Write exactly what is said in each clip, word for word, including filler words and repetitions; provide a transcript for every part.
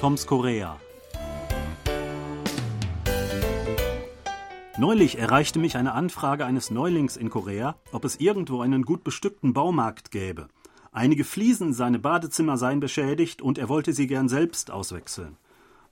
Toms Korea. Neulich erreichte mich eine Anfrage eines Neulings in Korea, ob es irgendwo einen gut bestückten Baumarkt gäbe. Einige Fliesen in seinem Badezimmer seien beschädigt und er wollte sie gern selbst auswechseln.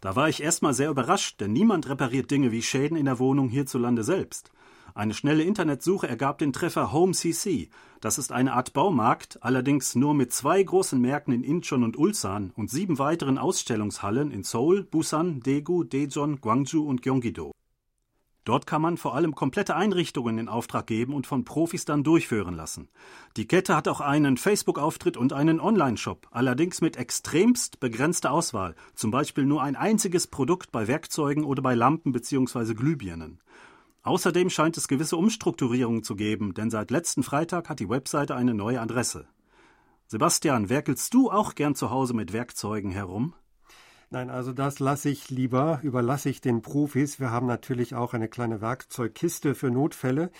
Da war ich erstmal sehr überrascht, denn niemand repariert Dinge wie Schäden in der Wohnung hierzulande selbst. Eine schnelle Internetsuche ergab den Treffer Home C C. Das ist eine Art Baumarkt, allerdings nur mit zwei großen Märkten in Incheon und Ulsan und sieben weiteren Ausstellungshallen in Seoul, Busan, Daegu, Daejeon, Gwangju und Gyeonggi-do. Dort kann man vor allem komplette Einrichtungen in Auftrag geben und von Profis dann durchführen lassen. Die Kette hat auch einen Facebook-Auftritt und einen Online-Shop, allerdings mit extremst begrenzter Auswahl, zum Beispiel nur ein einziges Produkt bei Werkzeugen oder bei Lampen bzw. Glühbirnen. Außerdem scheint es gewisse Umstrukturierungen zu geben, denn seit letzten Freitag hat die Webseite eine neue Adresse. Sebastian, werkelst du auch gern zu Hause mit Werkzeugen herum? Nein, also das lasse ich lieber, überlasse ich den Profis. Wir haben natürlich auch eine kleine Werkzeugkiste für Notfälle.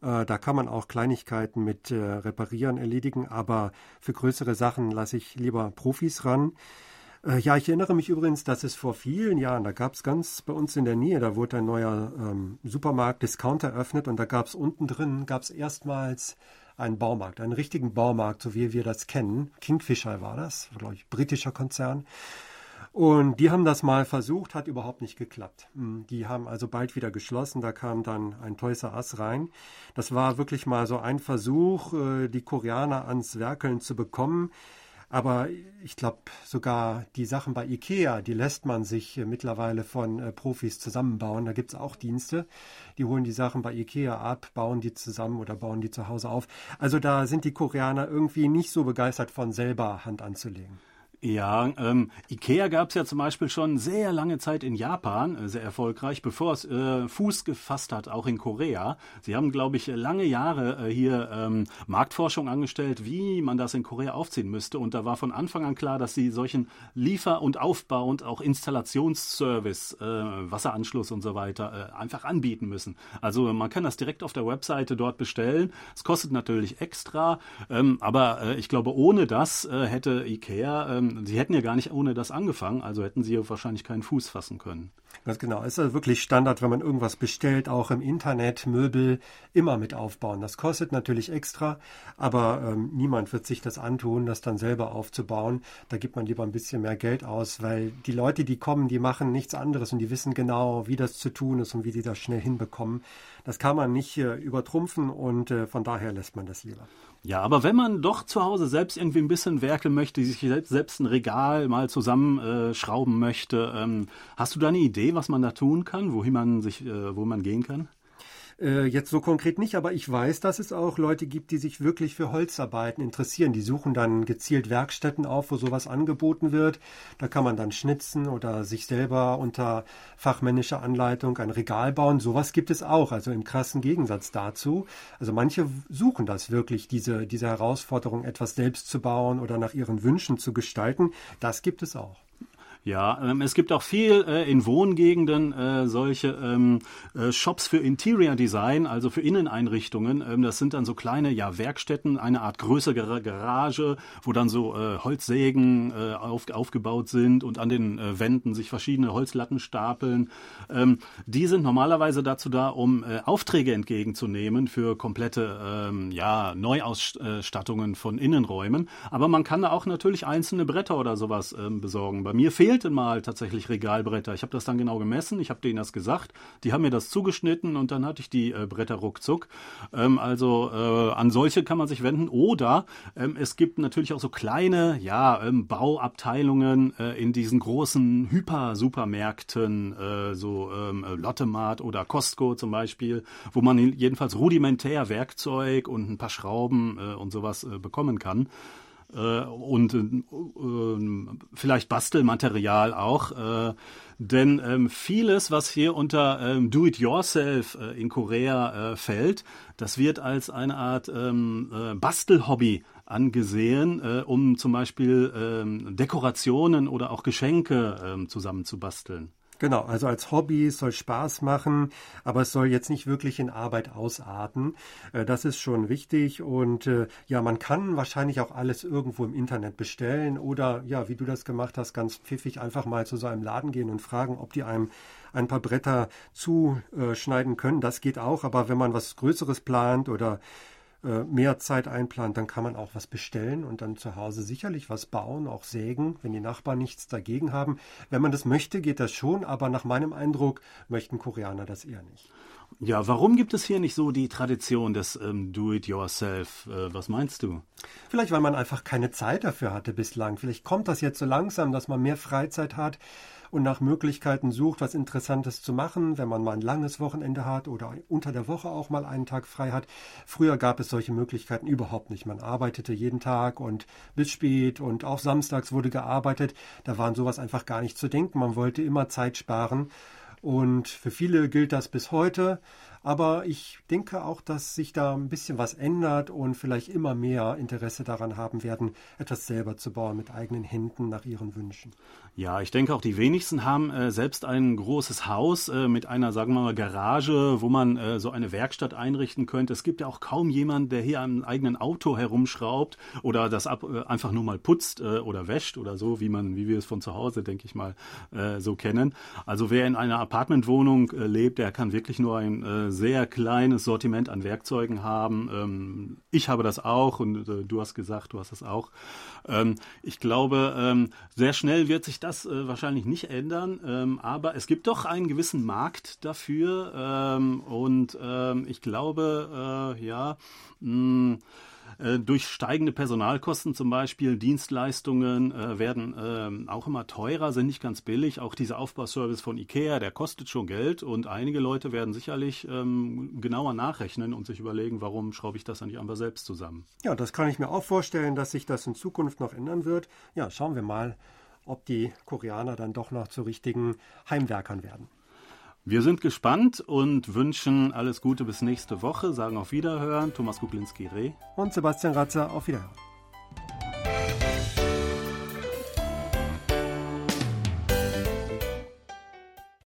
Äh, da kann man auch Kleinigkeiten mit äh, reparieren, erledigen, aber für größere Sachen lasse ich lieber Profis ran. Äh, ja, ich erinnere mich übrigens, dass es vor vielen Jahren, da gab es ganz bei uns in der Nähe, da wurde ein neuer ähm, Supermarkt, Discounter eröffnet und da gab es unten drin, gab es erstmals einen Baumarkt, einen richtigen Baumarkt, so wie wir das kennen. Kingfisher war das, war, glaube ich, britischer Konzern. Und die haben das mal versucht, hat überhaupt nicht geklappt. Die haben also bald wieder geschlossen, da kam dann ein Toys"R"Us rein. Das war wirklich mal so ein Versuch, die Koreaner ans Werkeln zu bekommen. Aber ich glaube, sogar die Sachen bei Ikea, die lässt man sich mittlerweile von Profis zusammenbauen. Da gibt es auch Dienste, die holen die Sachen bei Ikea ab, bauen die zusammen oder bauen die zu Hause auf. Also da sind die Koreaner irgendwie nicht so begeistert von selber Hand anzulegen. Ja, ähm, Ikea gab es ja zum Beispiel schon sehr lange Zeit in Japan, äh, sehr erfolgreich, bevor es äh, Fuß gefasst hat, auch in Korea. Sie haben, glaube ich, lange Jahre äh, hier ähm, Marktforschung angestellt, wie man das in Korea aufziehen müsste. Und da war von Anfang an klar, dass sie solchen Liefer- und Aufbau- und auch Installationsservice, äh, Wasseranschluss und so weiter, äh, einfach anbieten müssen. Also man kann das direkt auf der Webseite dort bestellen. Es kostet natürlich extra, ähm, aber äh, ich glaube, ohne das äh, hätte Ikea... Ähm, Sie hätten ja gar nicht ohne das angefangen, also hätten Sie ja wahrscheinlich keinen Fuß fassen können. Ganz genau. Es ist also wirklich Standard, wenn man irgendwas bestellt, auch im Internet, Möbel, immer mit aufbauen. Das kostet natürlich extra, aber ähm, niemand wird sich das antun, das dann selber aufzubauen. Da gibt man lieber ein bisschen mehr Geld aus, weil die Leute, die kommen, die machen nichts anderes und die wissen genau, wie das zu tun ist und wie die das schnell hinbekommen. Das kann man nicht äh, übertrumpfen und äh, von daher lässt man das lieber. Ja, aber wenn man doch zu Hause selbst irgendwie ein bisschen werkeln möchte, sich selbst, selbst ein Regal mal zusammenschrauben möchte, ähm, hast du da eine Idee, was man da tun kann, wohin man sich, äh, wo man gehen kann? Äh, jetzt so konkret nicht, aber ich weiß, dass es auch Leute gibt, die sich wirklich für Holzarbeiten interessieren. Die suchen dann gezielt Werkstätten auf, wo sowas angeboten wird. Da kann man dann schnitzen oder sich selber unter fachmännischer Anleitung ein Regal bauen. Sowas gibt es auch, also im krassen Gegensatz dazu. Also manche suchen das wirklich, diese, diese Herausforderung, etwas selbst zu bauen oder nach ihren Wünschen zu gestalten. Das gibt es auch. Ja, ähm, es gibt auch viel äh, in Wohngegenden äh, solche ähm, äh, Shops für Interior Design, also für Inneneinrichtungen. Ähm, das sind dann so kleine ja, Werkstätten, eine Art größere Garage, wo dann so äh, Holzsägen äh, auf, aufgebaut sind und an den äh, Wänden sich verschiedene Holzlatten stapeln. Ähm, die sind normalerweise dazu da, um äh, Aufträge entgegenzunehmen für komplette ähm, ja, Neuausstattungen von Innenräumen. Aber man kann da auch natürlich einzelne Bretter oder sowas ähm, besorgen. Bei mir fehlt mal tatsächlich Regalbretter. Ich habe das dann genau gemessen, ich habe denen das gesagt, die haben mir das zugeschnitten und dann hatte ich die äh, Bretter ruckzuck. Ähm, also äh, an solche kann man sich wenden oder ähm, es gibt natürlich auch so kleine ja, ähm, Bauabteilungen äh, in diesen großen Hyper-Supermärkten, äh, so ähm, Lottemart oder Costco zum Beispiel, wo man jedenfalls rudimentär Werkzeug und ein paar Schrauben äh, und sowas äh, bekommen kann. Und äh, vielleicht Bastelmaterial auch, äh, denn äh, vieles, was hier unter äh, Do-it-yourself äh, in Korea äh, fällt, das wird als eine Art äh, Bastelhobby angesehen, äh, um zum Beispiel äh, Dekorationen oder auch Geschenke äh, zusammenzubasteln. Genau, also als Hobby, es soll Spaß machen, aber es soll jetzt nicht wirklich in Arbeit ausarten. Das ist schon wichtig und ja, man kann wahrscheinlich auch alles irgendwo im Internet bestellen oder ja, wie du das gemacht hast, ganz pfiffig einfach mal zu so einem Laden gehen und fragen, ob die einem ein paar Bretter zuschneiden können. Das geht auch, aber wenn man was Größeres plant oder mehr Zeit einplant, dann kann man auch was bestellen und dann zu Hause sicherlich was bauen, auch sägen, wenn die Nachbarn nichts dagegen haben. Wenn man das möchte, geht das schon, aber nach meinem Eindruck möchten Koreaner das eher nicht. Ja, warum gibt es hier nicht so die Tradition des ähm, Do-it-yourself? Äh, was meinst du? Vielleicht, weil man einfach keine Zeit dafür hatte bislang. Vielleicht kommt das jetzt so langsam, dass man mehr Freizeit hat und nach Möglichkeiten sucht, was Interessantes zu machen, wenn man mal ein langes Wochenende hat oder unter der Woche auch mal einen Tag frei hat. Früher gab es solche Möglichkeiten überhaupt nicht. Man arbeitete jeden Tag und bis spät und auch samstags wurde gearbeitet. Da war an sowas einfach gar nicht zu denken. Man wollte immer Zeit sparen. Und für viele gilt das bis heute, aber ich denke auch, dass sich da ein bisschen was ändert und vielleicht immer mehr Interesse daran haben werden, etwas selber zu bauen mit eigenen Händen nach ihren Wünschen. Ja, ich denke auch, die wenigsten haben äh, selbst ein großes Haus äh, mit einer, sagen wir mal, Garage, wo man äh, so eine Werkstatt einrichten könnte. Es gibt ja auch kaum jemanden, der hier am eigenen Auto herumschraubt oder das ab, äh, einfach nur mal putzt äh, oder wäscht oder so, wie man, wie wir es von zu Hause, denke ich mal, äh, so kennen. Also wer in einer Apartmentwohnung äh, lebt, der kann wirklich nur ein äh, sehr kleines Sortiment an Werkzeugen haben. Ähm, ich habe das auch und äh, du hast gesagt, du hast das auch. Ähm, ich glaube, ähm, sehr schnell wird sich das äh, wahrscheinlich nicht ändern, ähm, aber es gibt doch einen gewissen Markt dafür ähm, und ähm, ich glaube, äh, ja, mh, äh, durch steigende Personalkosten zum Beispiel, Dienstleistungen äh, werden äh, auch immer teurer, sind nicht ganz billig. Auch dieser Aufbauservice von Ikea, der kostet schon Geld und einige Leute werden sicherlich ähm, genauer nachrechnen und sich überlegen, warum schraube ich das dann nicht einfach selbst zusammen. Ja, das kann ich mir auch vorstellen, dass sich das in Zukunft noch ändern wird. Ja, schauen wir mal, ob die Koreaner dann doch noch zu richtigen Heimwerkern werden. Wir sind gespannt und wünschen alles Gute bis nächste Woche. Sagen auf Wiederhören. Thomas Kuglinski-Reh und Sebastian Ratzer. Auf Wiederhören.